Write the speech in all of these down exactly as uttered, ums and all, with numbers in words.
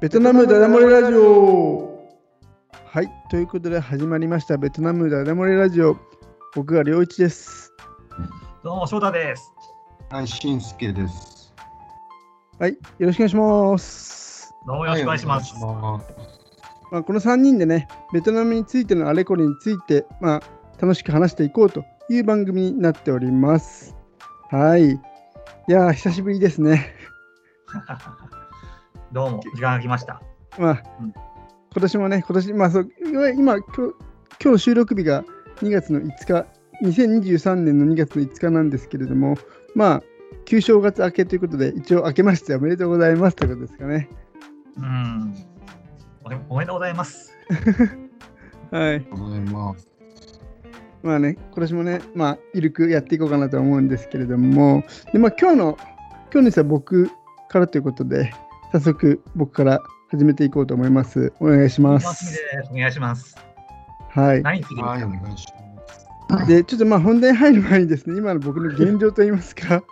ベトナムダダ漏れラジオ。はい、ということで始まりましたベトナムダダ漏れラジオ。僕は良一です。どうも翔太です。はい、新助です。はい、よろしくお願いします。どうもよろしくお願いします。まあ、このさんにんでね、ベトナムについてのあれこれについて、まあ、楽しく話していこうという番組になっております。はい、いや久しぶりですね。どうも時間が来ました。まあ、うん、今年もね、今年、まあ、そう今きょ今日収録日がにがつのいつか、にせんにじゅうさんねんのにがつのいつかなんですけれども、まあ旧正月明けということで、一応明けましておめでとうございますということですかね。うん、おめでとうございます。はい。おめでとうございます。まあね、今年もね、まあゆるくやっていこうかなと思うんですけれども、でまあ今日の今日のは僕からということで。早速僕から始めていこうと思います。お願いします。お願いします。はい、何についてですか。はい、お願いします。でちょっとまあ本題入る前にですね、今の僕の現状といいますか、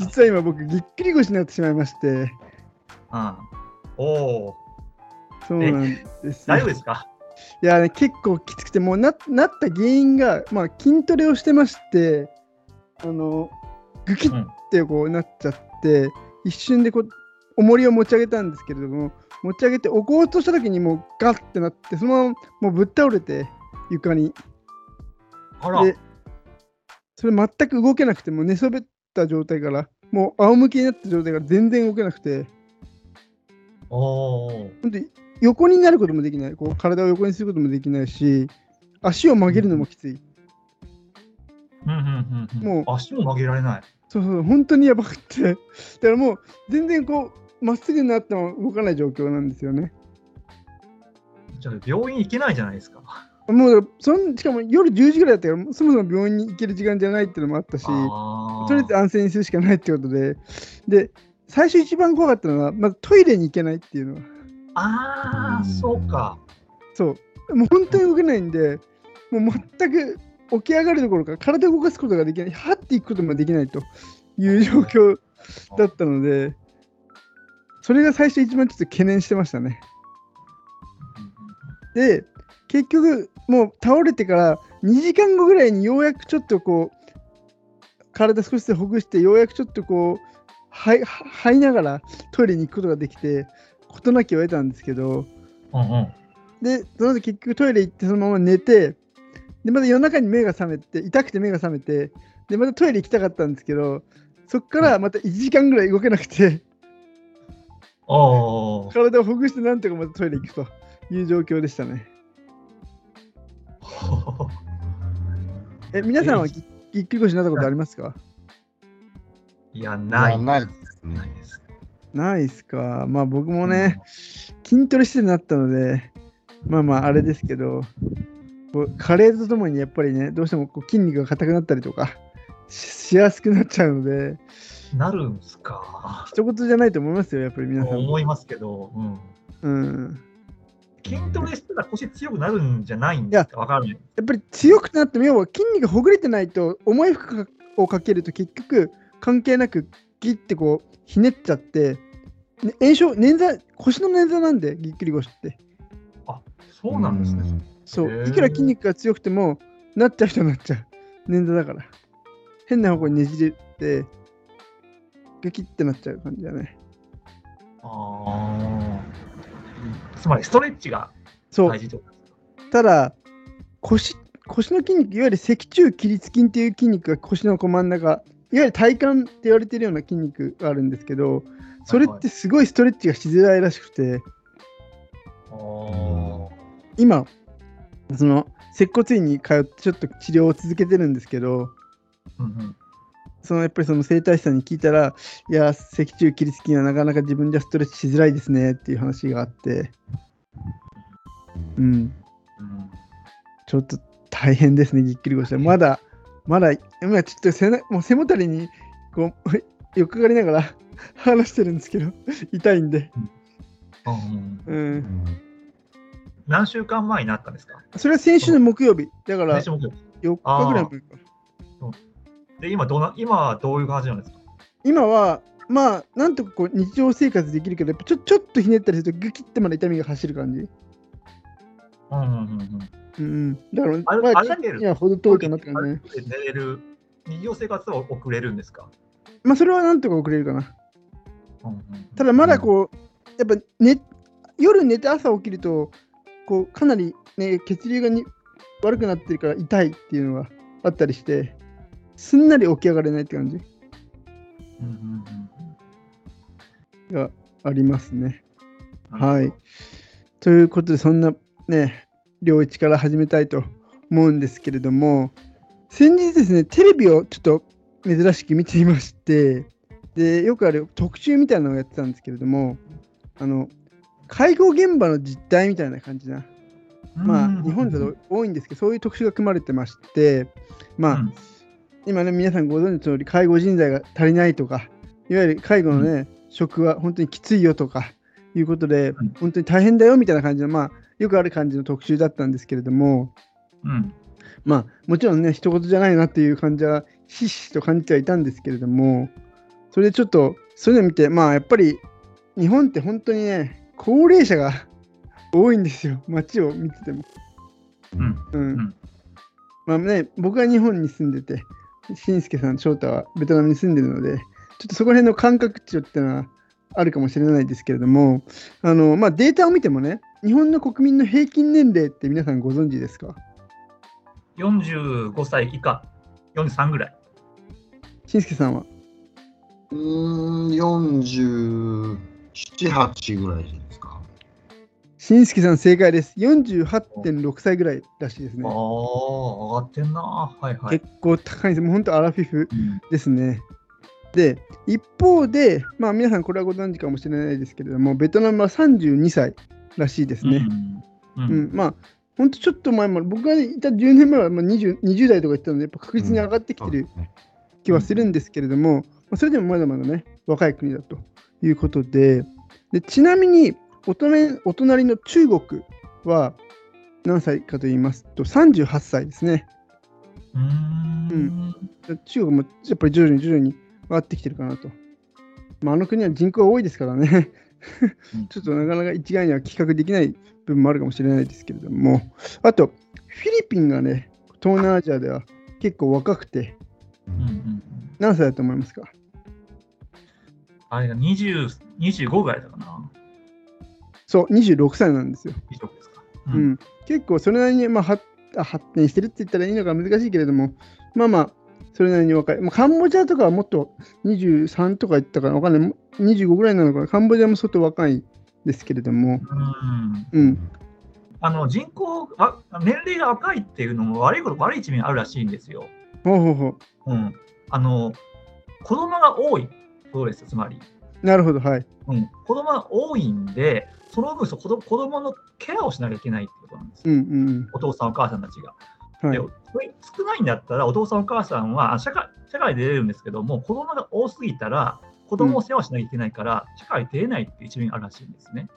実は今僕ぎっくり腰になってしまいまして。ああ、おお、そうなんです。大丈夫ですか。いや、ね、結構きつくて、もう な, なった原因が、まあ、筋トレをしてまして、あのグキッてこうなっちゃって、うん、一瞬でこう重りを持ち上げたんですけれども、持ち上げて置こうとした時にもうガッてなって、そのままもうぶっ倒れて床に。あら。でそれ全く動けなくて、もう寝そべった状態から、もう仰向けになった状態から全然動けなくて、ほんで横になることもできない、こう体を横にすることもできないし、足を曲げるのもきつい。うんうんうんうん、もう足も曲げられない。そうそう、本当にやばくて、だからもう全然こうまっすぐになっても動かない状況なんですよね。じゃあ病院行けないじゃないですか。もうそんしかも夜じゅうじぐらいだったから、そもそも病院に行ける時間じゃないっていうのもあったし、とりあえず安静にするしかないってことで、で最初一番怖かったのはまずトイレに行けないっていうのは。ああ、そうか。そう、もう本当に動けないんで、もう全く起き上がるどころか体を動かすことができない、はっていくこともできないという状況だったので。それが最初一番ちょっと懸念してましたね。で、結局もう倒れてからにじかんごぐらいにようやくちょっとこう体少しでほぐして、ようやくちょっとこうはいはいながらトイレに行くことができて、事なきを得たんですけど、うんうん、でその後結局トイレ行ってそのまま寝て、でまた夜中に目が覚めて、痛くて目が覚めて、でまたトイレ行きたかったんですけど、そこからまたいちじかんぐらい動けなくて。お体をほぐしてなんとかまたトイレ行くという状況でしたね。え、皆さんはぎっくり腰になったことありますか。いや、ないないですね。ないですか。まあ僕もね、うん、筋トレしてなったので、まあまああれですけど、加齢とともにやっぱりね、どうしてもこう筋肉が硬くなったりとか し, しやすくなっちゃうので。なるんすか。一言じゃないと思いますよ、やっぱり皆さん。思いますけど、うん。うん。筋トレしたら腰強くなるんじゃないんですか。わかんない。やっぱり強くなっても、要は筋肉がほぐれてないと、重い負荷をかけると結局関係なくギッてこうひねっちゃって、ね、炎症、捻挫、腰の捻挫なんでぎっくり腰って。あ、そうなんですね。うん、そう。いくら筋肉が強くてもなっちゃう人になっちゃう。捻挫だから。変な方向にねじれて。キッてなっちゃう感じだね。ああ、つまりストレッチが大事ってことですか。そう。ただ 腰, 腰の筋肉、いわゆる脊柱起立筋っていう筋肉が腰の真ん中、いわゆる体幹って言われてるような筋肉があるんですけど、それってすごいストレッチがしづらいらしくて、はい。今その接骨院に通ってちょっと治療を続けてるんですけど、うんうん、そのやっぱりその整体師さんに聞いたら、いや脊柱起立筋はなかなか自分じゃストレッチしづらいですねっていう話があって、うん、うん、ちょっと大変ですねぎっくり腰は。まだまだ今ちょっと 背, もう背もたれにこうよくがりながら話してるんですけど、痛いんで、うん、うんうん、何週間前になったんですか。それは先週の木曜日だから、よっかぐらい前か。で 今, どな今はどういう感じなんですか。今はまあなんとかこう日常生活できるけど、やっぱちょちょっとひねったりするとグキってまで痛みが走る感じ。うんうんうんうん。だからあれ、まあ、歩ける。いやほど遠いかなって感じね。寝れる。日常生活は遅れるんですか。まあそれはなんとか遅れるかな。うんうんうん、ただまだこうやっぱ寝夜寝て朝起きるとこうかなりね血流がに悪くなってるから痛いっていうのがあったりして、すんなり起き上がれないって感じ。うんうんうん。がありますね。はい。ということでそんなね領域から始めたいと思うんですけれども、先日ですねテレビをちょっと珍しく見ていまして、でよくある特集みたいなのをやってたんですけれども、あの介護現場の実態みたいな感じな、まあ日本だと多いんですけど、そういう特集が組まれてまして、まあ今ね皆さんご存知の通り介護人材が足りないとか、いわゆる介護のね職は本当にきついよとかいうことで、うん、本当に大変だよみたいな感じの、まあよくある感じの特集だったんですけれども、うん、まあもちろんね一言じゃないなっていう感じはひしひしと感じてはいたんですけれども、それでちょっとそういうのを見て、まあやっぱり日本って本当にね高齢者が多いんですよ、街を見てても、うんうん、まあね僕は日本に住んでて、新助さん翔太はベトナムに住んでるので、ちょっとそこら辺の感覚値ってのはあるかもしれないですけれども、あの、まあ、データを見てもね、日本の国民の平均年齢って皆さんご存知ですか？よんじゅうごさい以下、よんじゅうさんぐらい。新助さんはうーんよんじゅうなな、はちぐらいじゃないですか。新助さん正解です。 よんじゅうはってんろく 歳ぐらいらしいですね。ああ、上がってんな。はいはい。結構高いんです。もう本当アラフィフですね、うん。で一方で、まあ、皆さんこれはご存知かもしれないですけれども、ベトナムはさんじゅうにさいらしいですね。うんうんうん、まあ本当ちょっと前まで僕がいたじゅうねんまえは 20, 20代とか言ったので、やっぱ確実に上がってきてる気はするんですけれども、うん、それでもまだまだね若い国だということ で, でちなみにお 隣, お隣の中国は何歳かと言いますとさんじゅうはっさいですね。うんうん、中国もやっぱり徐々に徐々に上がってきてるかなと。まあ、あの国は人口が多いですからねちょっとなかなか一概には比較できない部分もあるかもしれないですけれども、あとフィリピンがね東南アジアでは結構若くて、うんうん、何歳だと思いますか？あれがにじゅう、にじゅうごぐらいだかな。そうにじゅうろくさいなんですよ。にじゅうろくですか、うんうん、結構それなりに、まあ、発展してるって言ったらいいのか難しいけれども、まあまあそれなりに若い。まあ、カンボジアとかはもっとにじゅうさんとか言ったから分かんない。にじゅうごぐらいなのかな。カンボジアも相当若いですけれども。うん、うん、あの人口あ、年齢が若いっていうのも悪いこと、悪い一面あるらしいんですよ。ほうほうほう。うん。あの、子供が多いそうです、つまり。なるほど、はい。うん。子供が多いんで、その分、子供のケアをしなきゃいけないってことなんです。うんうん。お父さん、お母さんたちが。ではい、少ないんだったらお父さんお母さんは社会、社会出れるんですけども、子供が多すぎたら子供を世話しなきゃいけないから、うん、社会出れないっていう一面あるらしいんですね。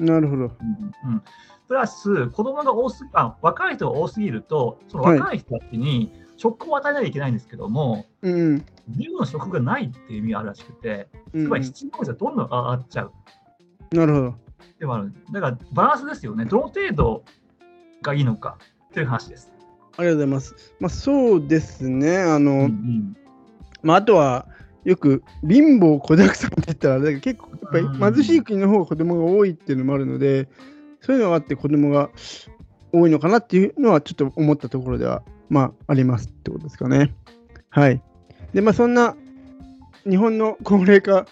なるほど、うんうん、プラス子供が多すぎあ若い人が多すぎると、その若い人たちに職を与えなきゃいけないんですけども、はい、自分の職がないっていう意味があるらしくて、つまり必要がどんどん上がっちゃう、うん、なるほど。でもあるだからバランスですよね。どの程度がいいのかという話です。ありがとうございます。まあ、そうですね。あの、うんうん、まあ、あとはよく貧乏子だくさんって言ったら、だから結構やっぱり貧しい国の方が子供が多いっていうのもあるので、そういうのがあって子供が多いのかなっていうのはちょっと思ったところでは、まあ、ありますってことですかね。はい。で、まあ、そんな日本の高齢化、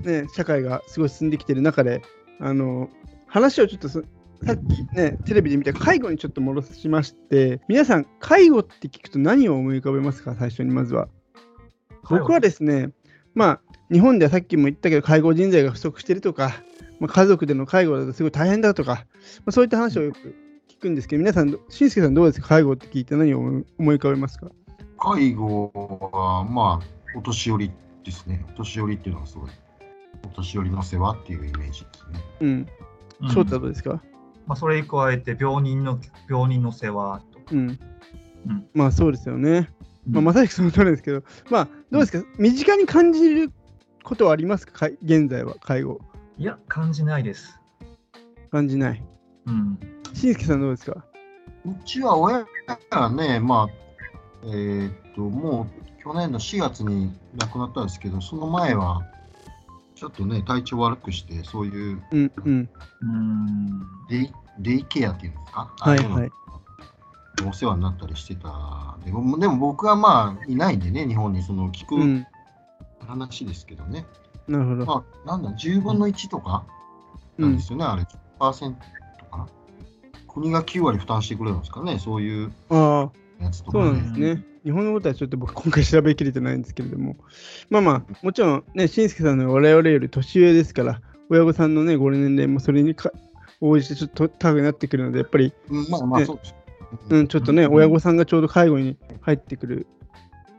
ね、社会がすごい進んできている中で、あの、話をちょっとそさっきねテレビで見た介護にちょっと戻しまして、皆さん介護って聞くと何を思い浮かべますか？最初にまずは僕はですね、まあ日本ではさっきも言ったけど介護人材が不足してるとか、まあ、家族での介護だとすごい大変だとか、まあ、そういった話をよく聞くんですけど、皆さん新助さんどうですか？介護って聞いて何を思い浮かべますか？介護はまあお年寄りですね。お年寄りっていうのはすごいお年寄りの世話っていうイメージですね。うん。翔太どうですか？まあ、それに加えて病人の病人の世話とか、うんうん、まあそうですよね、うん、まあ、まさしくその通りですけど、まあどうですか、うん、身近に感じることはありますか？現在は介護。いや、感じないです。感じない。うん。新助さんどうですか？うちは親がね、まあ、えー、っと、もう去年のしがつに亡くなったんですけど、その前は、ちょっとね、体調悪くして、そういう、うんうん、デイ、デイケアっていうんですか、はいはい、お世話になったりしてた。でも、でも僕はまあ、いないんでね、日本にその聞く話ですけどね。うん、なるほど。まあ、なんだ、じゅうぶんのいちとかなんですよね、うん、あれ、じゅっパーセント とか。国がきゅうわり負担してくれるんですかね、そういうやつとかね。そうなんですね。日本のことはちょっと僕今回調べきれてないんですけれども、まあまあもちろんね、新助さんの我々より年上ですから、親御さんのねご年齢もそれにか応じてちょっと高くなってくるので、やっぱり、うん、まあまあそうです、うん、ちょっとね、うん、親御さんがちょうど介護に入ってくる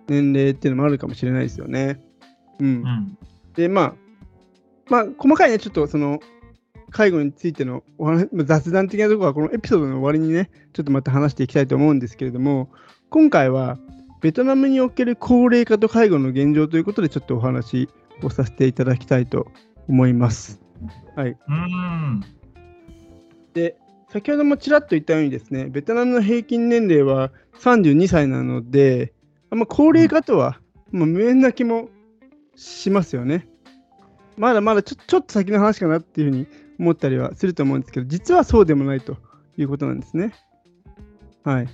年齢っていうのもあるかもしれないですよね。うん、うん、でまあまあ細かいね、ちょっとその介護についてのお話、雑談的なところはこのエピソードの終わりにね、ちょっとまた話していきたいと思うんですけれども、今回はベトナムにおける高齢化と介護の現状ということでちょっとお話をさせていただきたいと思います。はい。うーん。で、先ほどもちらっと言ったようにですね、ベトナムの平均年齢はさんじゅうにさいなので、あんま高齢化とは、まあ、無縁な気もしますよね。まだまだちょ、ちょっと先の話かなっていうふうに思ったりはすると思うんですけど、実はそうでもないということなんですね。はい。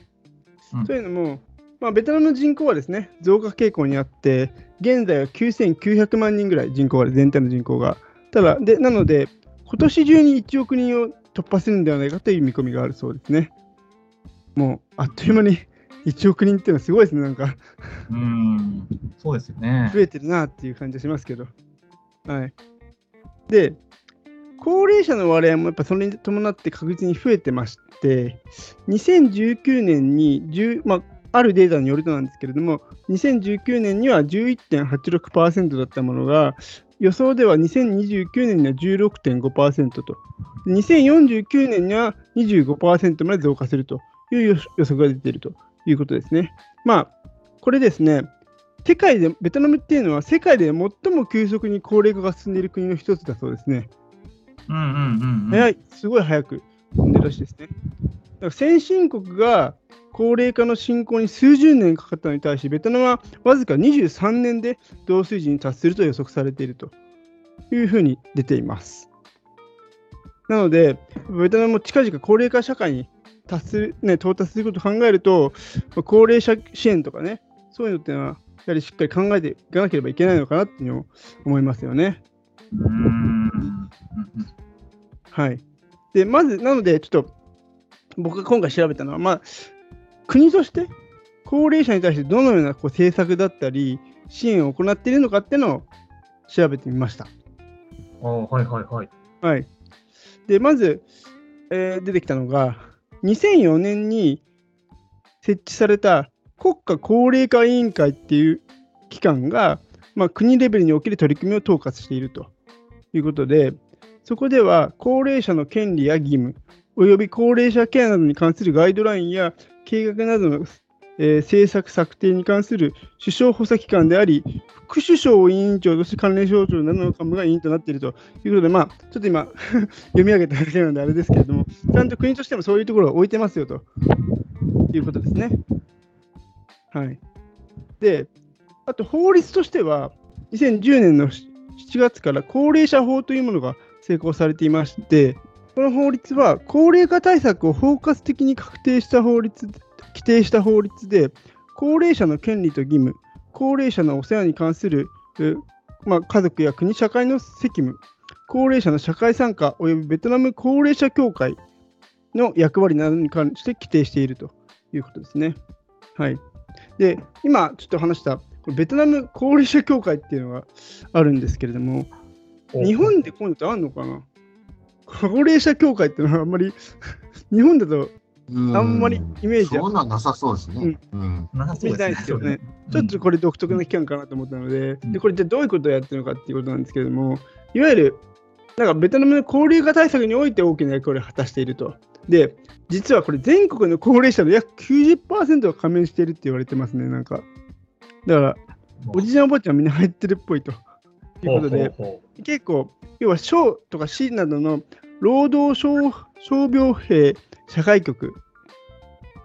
うん、というのも、まあ、ベトナムの人口はですね、増加傾向にあって、現在はきゅうせんきゅうひゃくまんにんぐらい人口が、全体の人口が。ただ、で、なので、今年中にいちおくにんを突破するんではないかという見込みがあるそうですね。もう、あっという間にいちおくにんっていうのはすごいですね、なんか。うん、そうですよね。増えてるなっていう感じがしますけど。はい。で、高齢者の割合もやっぱそれに伴って確実に増えてまして、にせんじゅうきゅうねんにじゅう、まあ、あるデータによるとなんですけれども、にせんじゅうきゅうねんには じゅういってんはちろくパーセント だったものが、予想ではにせんにじゅうきゅうねんには じゅうろくてんごパーセント と、にせんよんじゅうきゅうねんには にじゅうごパーセント まで増加するという予測が出ているということですね。まあこれですね、世界でベトナムっていうのは世界で最も急速に高齢化が進んでいる国の一つだそうですね。うんうんうんうん、早い、すごい早く進んでるらしいですね。だから先進国が高齢化の進行に数十年かかったのに対し、ベトナムはわずかにじゅうさんねんで同水準に達すると予測されているというふうに出ています。なので、ベトナムも近々高齢化社会に達する、ね、到達することを考えると、高齢者支援とかね、そういうのってのはやはりしっかり考えていかなければいけないのかなっていうのを思いますよね。うーんはい、でまずなのでちょっと僕が今回調べたのは、まあ、国として高齢者に対してどのようなこう政策だったり支援を行っているのかっていうのを調べてみました。ああはいはいはい、はい、でまず、えー、出てきたのがにせんよねんに設置された国家高齢化委員会っていう機関が、まあ、国レベルにおける取り組みを統括しているということで、そこでは高齢者の権利や義務および高齢者ケアなどに関するガイドラインや計画などの、えー、政策策定に関する首相補佐機関であり、副首相を委員長として関連省庁などの幹部が委員となっているということで、まあ、ちょっと今読み上げただけなのであれですけれども、ちゃんと国としてもそういうところを置いてますよということですね。はい。であと法律としてはにせんじゅうねんのしちがつから高齢者法というものが施行されていまして、この法律は高齢化対策を包括的に確定した法律規定した法律で、高齢者の権利と義務、高齢者のお世話に関する、まあ、家族や国社会の責務、高齢者の社会参加およびベトナム高齢者協会の役割などに関して規定しているということですね。はい。で今ちょっと話したベトナム高齢者協会っていうのがあるんですけれども、日本でこういうのってあるのかな？高齢者協会っていうのはあんまり日本だとあんまりイメージはそんななさそうですね。うん、なさそうですよね。ちょっとこれ独特な機関かなと思ったので、うん、でこれってどういうことをやってるのかっていうことなんですけれども、いわゆるなんかベトナムの高齢化対策において大きな役割を果たしていると。で実はこれ全国の高齢者の約 きゅうじゅっパーセント が加盟しているって言われてますね。なんかだからおじいちゃんおばあちゃんみんな入ってるっぽいとということで、ほうほうほう、結構要は省とか市などの労働傷病兵社会局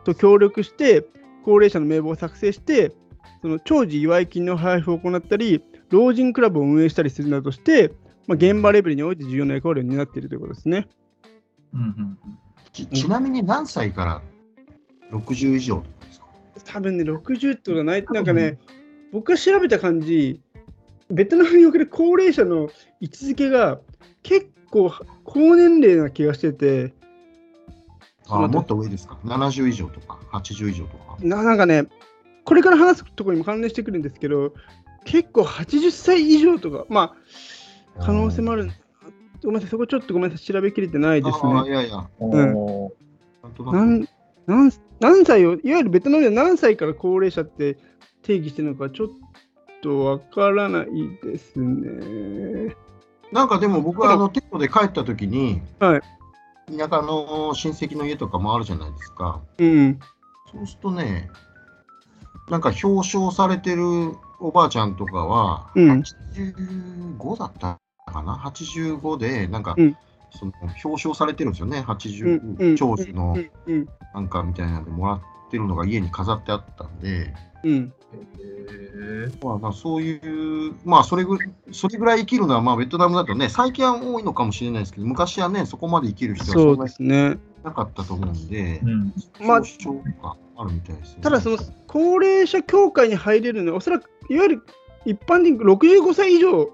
と協力して高齢者の名簿を作成して、その長寿祝い金の配布を行ったり、老人クラブを運営したりするなどして、まあ、現場レベルにおいて重要な役割を担っているということですね、うんうん、ち, ちなみに何歳からろくじゅう以上ですか？多分ね、ろくじゅうとかないなんかね、僕が調べた感じ、ベトナムにおける高齢者の位置づけが結構高年齢な気がしてて、あもっと上ですか？ななじゅう以上とかはちじゅう以上とか な, なんかね、これから話すところにも関連してくるんですけど、結構はちじゅっさい以上とか、まあ可能性もある。ごめんなさい、そこちょっとごめんなさい、調べきれてないですね。あ、いやいや、うん、なんなん何歳を、いわゆるベトナムでは何歳から高齢者って定義してるのかちょっとわからないですね。なんかでも僕はあのテストで帰った時に、はい、田舎の親戚の家とかもあるじゃないですか、うん、そうするとね、なんか表彰されてるおばあちゃんとかははちじゅうごだったかな、はちじゅうごでなんか、うん、その表彰されてるんですよね、はちじゅう長寿のなんかみたいなのでもらってるのが家に飾ってあったんで、うん、えーまあ、まあそういう、まあそれぐそれぐらい生きるのは、まあベトナムだとね、最近は多いのかもしれないですけど、昔はね、そこまで生きる人はそんなになかったと思うんで、表彰があるみたいですね。まあ、ただその高齢者協会に入れるのは、おそらくいわゆる一般にろくじゅうごさい以上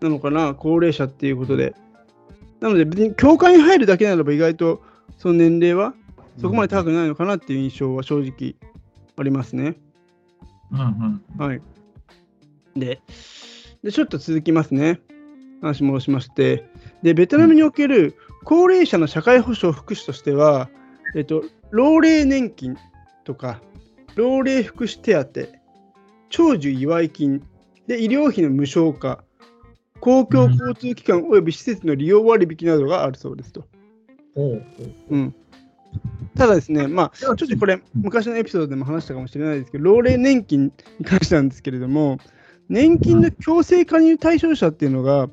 なのかな、高齢者っていうことで。なので別に教会に入るだけならば意外とその年齢はそこまで高くないのかなっていう印象は正直ありますね。うんうん、はい。で、でちょっと続きますね。話戻しまして、でベトナムにおける高齢者の社会保障福祉としては、えっと老齢年金とか老齢福祉手当、長寿祝い金で医療費の無償化、公共交通機関および施設の利用割引などがあるそうですと。うんうん、ただですね、まあ、ちょっとこれ昔のエピソードでも話したかもしれないですけど、老齢年金に関してなんですけれども、年金の強制加入対象者っていうのが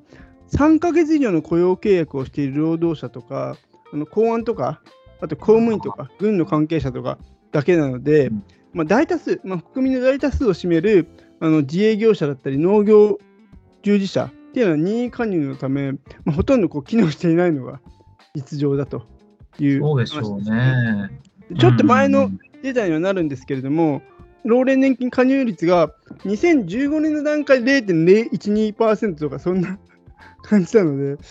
さんかげつ以上の雇用契約をしている労働者とか、あの公安とか、あと公務員とか軍の関係者とかだけなので、まあ、大多数、まあ、国民の大多数を占めるあの自営業者だったり農業従事者っていうのは任意加入のため、まあ、ほとんどこう機能していないのが実情だという話ですね。そうでしょうね。ちょっと前のデータにはなるんですけれども、うん、老齢年金加入率がにせんじゅうごねんの段階で ゼロてんゼロいちにパーセント とかそんな感じなので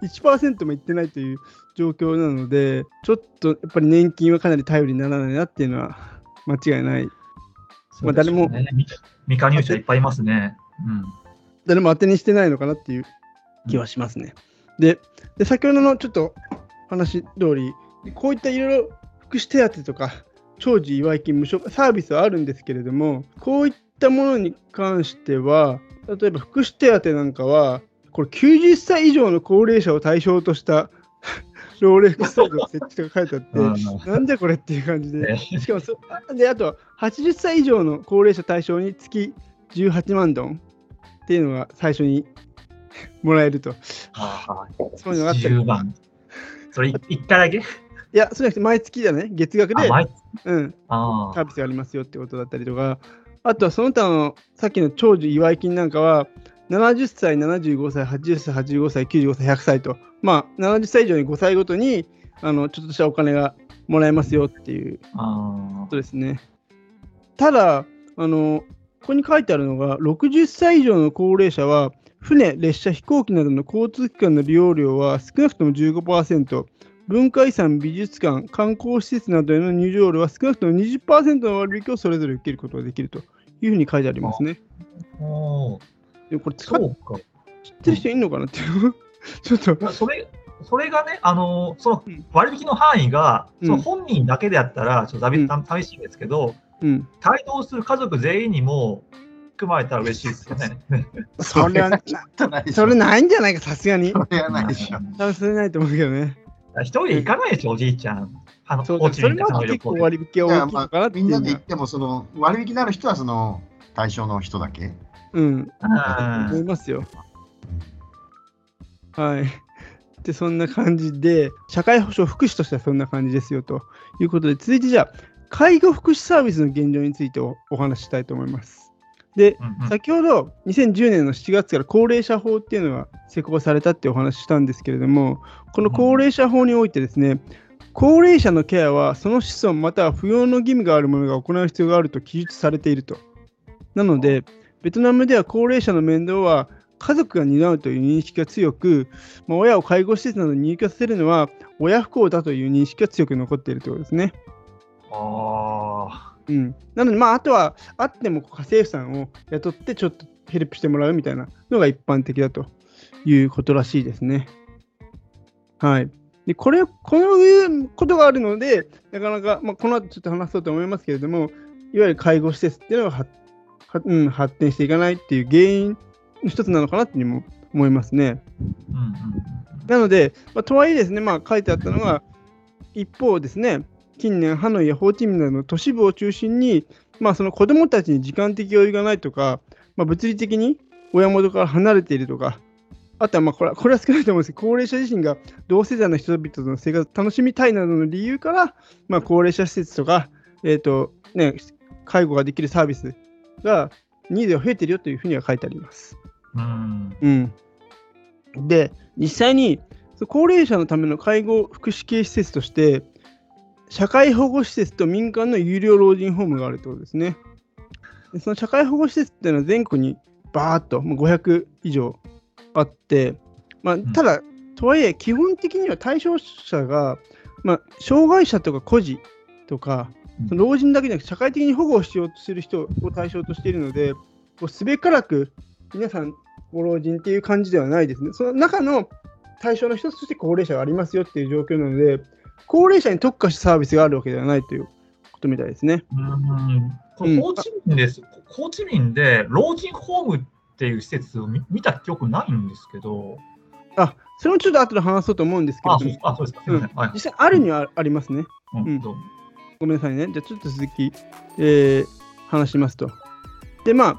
いちパーセント もいってないという状況なので、ちょっとやっぱり年金はかなり頼りにならないなっていうのは間違いない。そうですよね。まあ、誰も未加入者いっぱいいますね。うん、誰も当てにしてないのかなっていう気はしますね。で、で先ほどのちょっと話通り、こういったいろいろ福祉手当とか長寿祝い金無償サービスはあるんですけれども、こういったものに関しては、例えば福祉手当なんかはこれきゅうじゅっさい以上の高齢者を対象とした老齢福祉制度の設置とか書いてあってなんじゃこれっていう感じで、しかもそであとははちじゅっさい以上の高齢者対象に月じゅうはちまんドンっていうのが最初にもらえると。あそういうのがあったりとか。それいっかいだけ？いや、そうじゃなくて毎月だね。月額で、うん、あサービスがありますよってことだったりとか、あとはその他のさっきの長寿祝い金なんかはななじゅっさい、ななじゅうごさい、はちじゅっさい、はちじゅうごさい、きゅうじゅうごさい、ひゃくさいと、まあ、ななじゅっさい以上にごさいごとにあのちょっとしたお金がもらえますよっていうことですね。ただあのここに書いてあるのが、ろくじゅっさい以上の高齢者は船、列車、飛行機などの交通機関の利用料は少なくとも じゅうごパーセント、 文化遺産、美術館、観光施設などへの入場料は少なくとも にじゅっパーセント の割引をそれぞれ受けることができるというふうに書いてありますね。ああ、でもこれ使っ、そうか、知ってる人いるのかなってちょっとそれ、それがね、あのその割引の範囲が、うん、その本人だけであったらちょっと寂、うん、寂しいんですけど、うん、帯同する家族全員にも含まれたら嬉しいですよね。それはなそれないんじゃないか、さすがに。それはないでしょ。多分それないと思うけどね。一人行かないでしょ、おじいちゃん。あのそうそれまで結構割引が大きいのかなっていう、まあ、みんなで行ってもその割引のある人はその対象の人だけ。うん。ああ。思いますよ。はい。で、そんな感じで、社会保障福祉としてはそんな感じですよということで、続いてじゃあ、介護福祉サービスの現状について お, お話ししたいと思います。で、うんうん、先ほどにせんじゅうねんのしちがつから高齢者法っていうのが施行されたってお話ししたんですけれども、この高齢者法においてですね、高齢者のケアはその子孫または扶養の義務がある者が行う必要があると記述されていると。なので、ベトナムでは高齢者の面倒は家族が担うという認識が強く、まあ、親を介護施設などに入居させるのは親不孝だという認識が強く残っているということですね。あ、うん、なので、まあ、あとはあっても家政婦さんを雇ってちょっとヘルプしてもらうみたいなのが一般的だということらしいですね。はい。で、これ、こういうことがあるので、なかなか、まあ、この後ちょっと話そうと思いますけれども、いわゆる介護施設っていうのがはは、うん、発展していかないっていう原因の一つなのかなっていうのも思いますね。うん、なので、まあ、とはいえですね、まあ、書いてあったのが、一方ですね、近年ハノイやホーチミンなどの都市部を中心に、まあ、その子どもたちに時間的余裕がないとか、まあ、物理的に親元から離れているとか、あとはまあこれは、これは少ないと思うんですけど、高齢者自身が同世代の人々との生活を楽しみたいなどの理由から、まあ、高齢者施設とか、えーとね、介護ができるサービスがニーズが増えているよというふうには書いてあります。うんうん、で、実際に高齢者のための介護福祉系施設として、社会保護施設と民間の有料老人ホームがあるということですね。で、その社会保護施設っていうのは全国にバーっとごひゃくいじょうあって、まあ、ただ、うん、とはいえ基本的には対象者が、まあ、障害者とか孤児とか、うん、老人だけじゃなく社会的に保護をしようとする人を対象としているので、すべからく皆さんご老人っていう感じではないですね。その中の対象の一つとして高齢者がありますよっていう状況なので、高齢者に特化したサービスがあるわけではないということみたいですね。うんうん、ホーチミンです。ホーチミンで老人ホームっていう施設を 見, 見た記憶ないんですけど、あ、それもちょっと後で話そうと思うんですけど、あ、そうですか、すみません、はい、実際あるにはありますね。うんうん、ごめんなさいね。じゃあちょっと続き、えー、話しますと。で、ま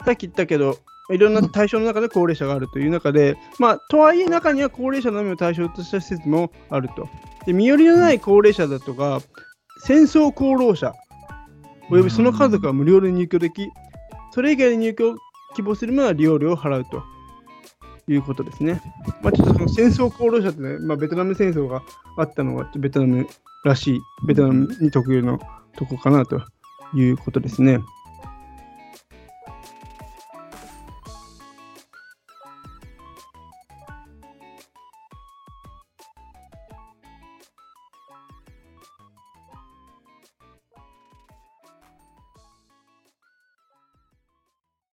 あさっき言ったけど、いろんな対象の中で高齢者があるという中で、まあ、とはいえ中には高齢者のみを対象とした施設もあると。で、身寄りのない高齢者だとか戦争功労者およびその家族は無料で入居でき、それ以外で入居希望する者は利用料を払うということですね。まあ、ちょっとその戦争功労者って、ね、まあ、ベトナム戦争があったのはベトナムらしい、ベトナムに特有のとこかなということですね。